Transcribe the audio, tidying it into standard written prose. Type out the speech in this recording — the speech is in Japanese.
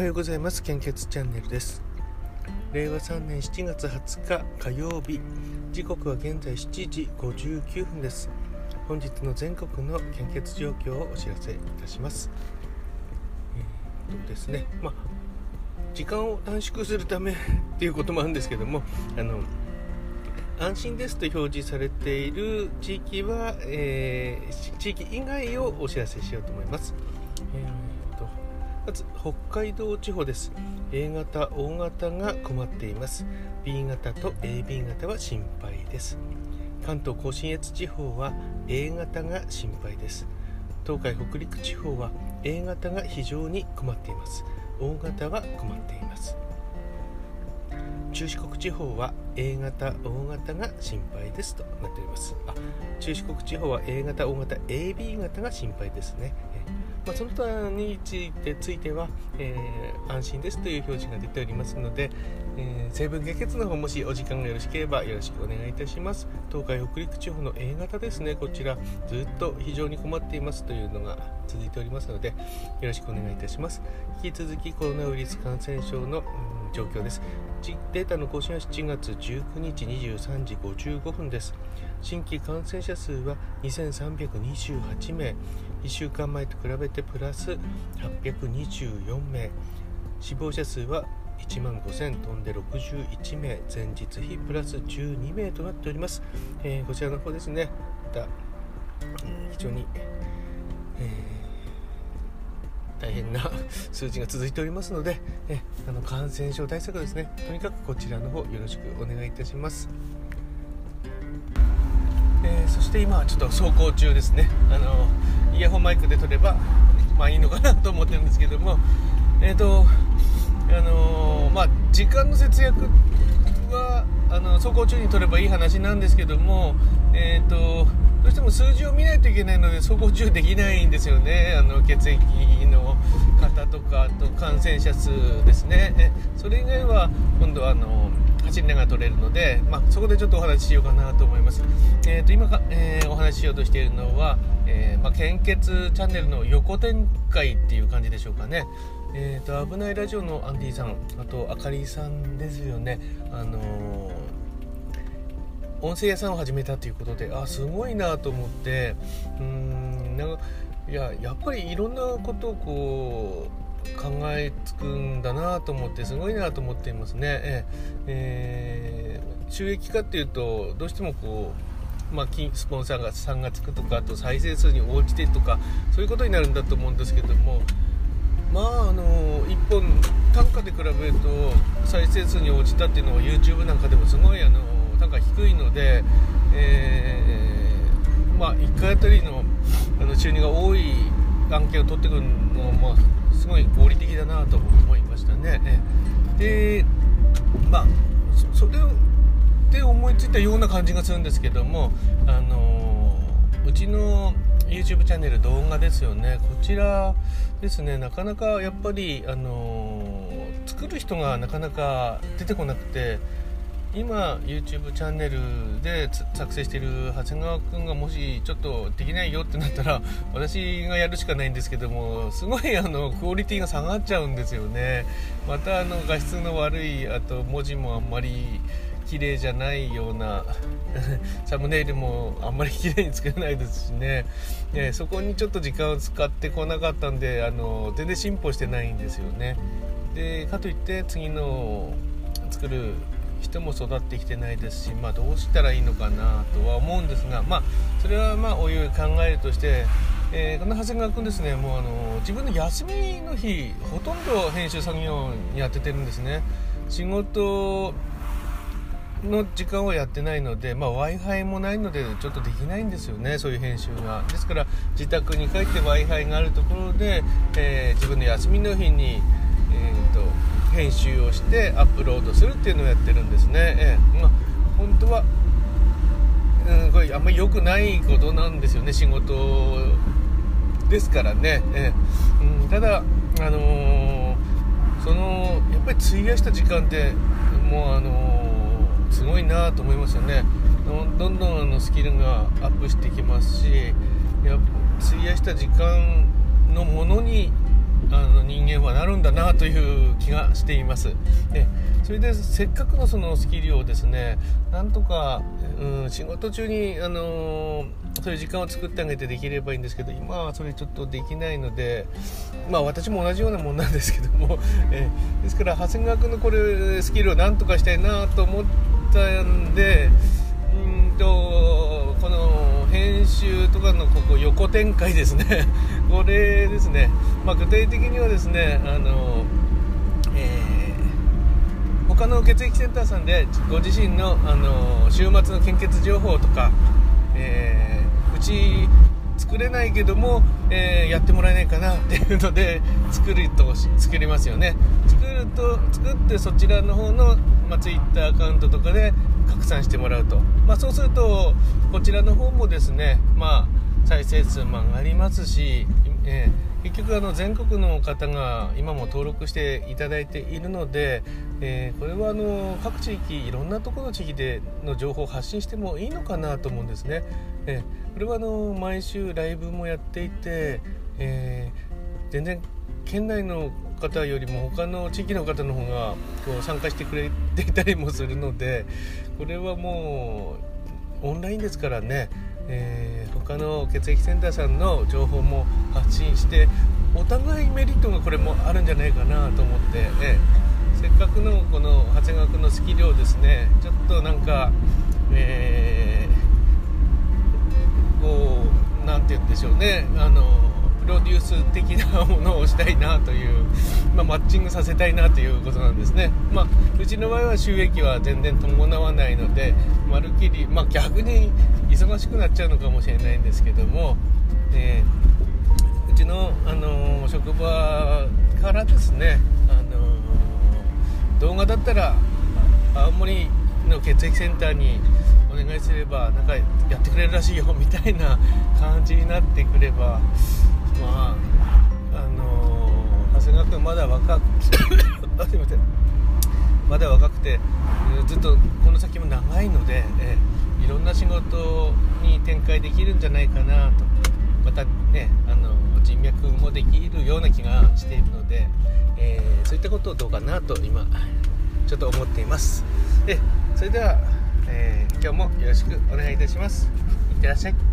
はようございます。献血チャンネルです。令和3年7月20日火曜日、時刻は現在7時59分です。本日の全国の献血状況をお知らせいたします。ですね、時間を短縮するためっていうこともあるんですけども、安心ですと表示されている地域は、地域以外をお知らせしようと思います。まず北海道地方です。 A 型、O 型が困っています。 B 型と AB 型は心配です。関東甲信越地方は A 型が心配です。東海北陸地方は A 型が非常に困っています。 O 型は困っています。中四国地方は A 型、O 型が心配ですとなっております。中四国地方は A 型、O 型、AB 型が心配ですね。その他については、安心ですという表示が出ておりますので、成分下血の方もしお時間がよろしければよろしくお願いいたします。東海北陸地方の A 型ですね、こちらずっと非常に困っていますというのが続いておりますのでよろしくお願いいたします。引き続きコロナウイルス感染症の状況です。データの更新は7月19日23時55分です。新規感染者数は2328名、1週間前と比べてプラス824名、死亡者数は1万5000飛んで61名、前日比プラス12名となっております。こちらの方ですね、また非常に、大変な数字が続いておりますので、感染症対策ですね、とにかくこちらの方よろしくお願いいたします。そして今はちょっと走行中ですね。イヤホンマイクで撮ればいいのかなと思ってるんですけども、時間の節約は走行中に撮ればいい話なんですけども、どうしても数字を見ないといけないので走行中できないんですよね。血液の方とか、あと感染者数ですね。それ以外は今度は走りながら取れるので、そこでちょっとお話ししようかなと思います。今か、お話ししようとしているのは、献血チャンネルの横展開っていう感じでしょうかね。危ないラジオのアンディさん、あとあかりさんですよね。音声屋さんを始めたということで、すごいなと思って、やっぱりいろんなことをこう考えつくんだなと思って、すごいなと思っていますね。収益化っていうとどうしてもこう、スポンサーがさんがつくとか、あと再生数に応じてとか、そういうことになるんだと思うんですけども、1本単価で比べると再生数に応じたっていうのは YouTube なんかでもすごい単価低いので、1回あたりの収入が多い案件を取ってくるのは、すごい合理的だなと思いましたね。で、それで思いついたような感じがするんですけども、うちの YouTube チャンネル動画ですよね。こちらですね、なかなかやっぱり作る人がなかなか出てこなくて、今 YouTube チャンネルで作成している長谷川くんがもしちょっとできないよってなったら私がやるしかないんですけども、すごいクオリティが下がっちゃうんですよね。また画質の悪い、あと文字もあんまり綺麗じゃないようなサムネイルもあんまり綺麗に作れないですしね。そこにちょっと時間を使ってこなかったんで、全然進歩してないんですよね。でかといって次の作る人も育ってきてないですし、どうしたらいいのかなとは思うんですが、それはおいおい考えるとして、この長谷川君ですね、もう自分の休みの日ほとんど編集作業に当ててるんですね。仕事の時間はやってないので、Wi-Fi もないのでちょっとできないんですよね、そういう編集が。ですから自宅に帰って Wi-Fi があるところで、自分の休みの日に、編集をしてアップロードするっていうのをやってるんですね。本当は、これあんまり良くないことなんですよね、仕事ですからね。ただやっぱり費やした時間ってもうすごいなと思いますよね。どんどんスキルがアップしてきますし、費やした時間のものに人間はなるんだなという気がしています。でそれでせっかくのそのスキルをですね、なんとか、仕事中にそういう時間を作ってあげてできればいいんですけど、今はそれちょっとできないので、まあ私も同じようなもんなんですけどもですから長谷川君のこれスキルをなんとかしたいなと思ったんで、この編集とかのここ横展開ですねこれですね、まあ、具体的にはですね他の血液センターさんでご自身の、週末の献血情報とか、うち作れないけども、やってもらえないかなっていうので作りますよね。作ってそちらの方の、ツイッターアカウントとかで拡散してもらうと、そうするとこちらの方もですね、再生数も上がりますし、結局全国の方が今も登録していただいているので、これは各地域いろんなところの地域での情報を発信してもいいのかなと思うんですね。これは毎週ライブもやっていて、全然県内の方よりも他の地域の方の方がこう参加してくれていたりもするので、これはもうオンラインですからね、他の血液センターさんの情報も発信してお互いメリットがこれもあるんじゃないかなと思って、せっかくのこの長谷川君のスキルをですね、ちょっとなんか、こうなんて言うんでしょうね、プロデュース的なものをしたいなという、マッチングさせたいなということなんですね。うちの場合は収益は全然伴わないので、まるっきり、逆に忙しくなっちゃうのかもしれないんですけども、うちの、職場からですね、動画だったら青森の血液センターにお願いすればなんかやってくれるらしいよみたいな感じになってくれば、長谷川君まだ若くてずっとこの先も長いので、いろんな仕事に展開できるんじゃないかなと、またね人脈もできるような気がしているので、そういったことをどうかなと今ちょっと思っています。それでは、今日もよろしくお願いいたします。いってらっしゃい。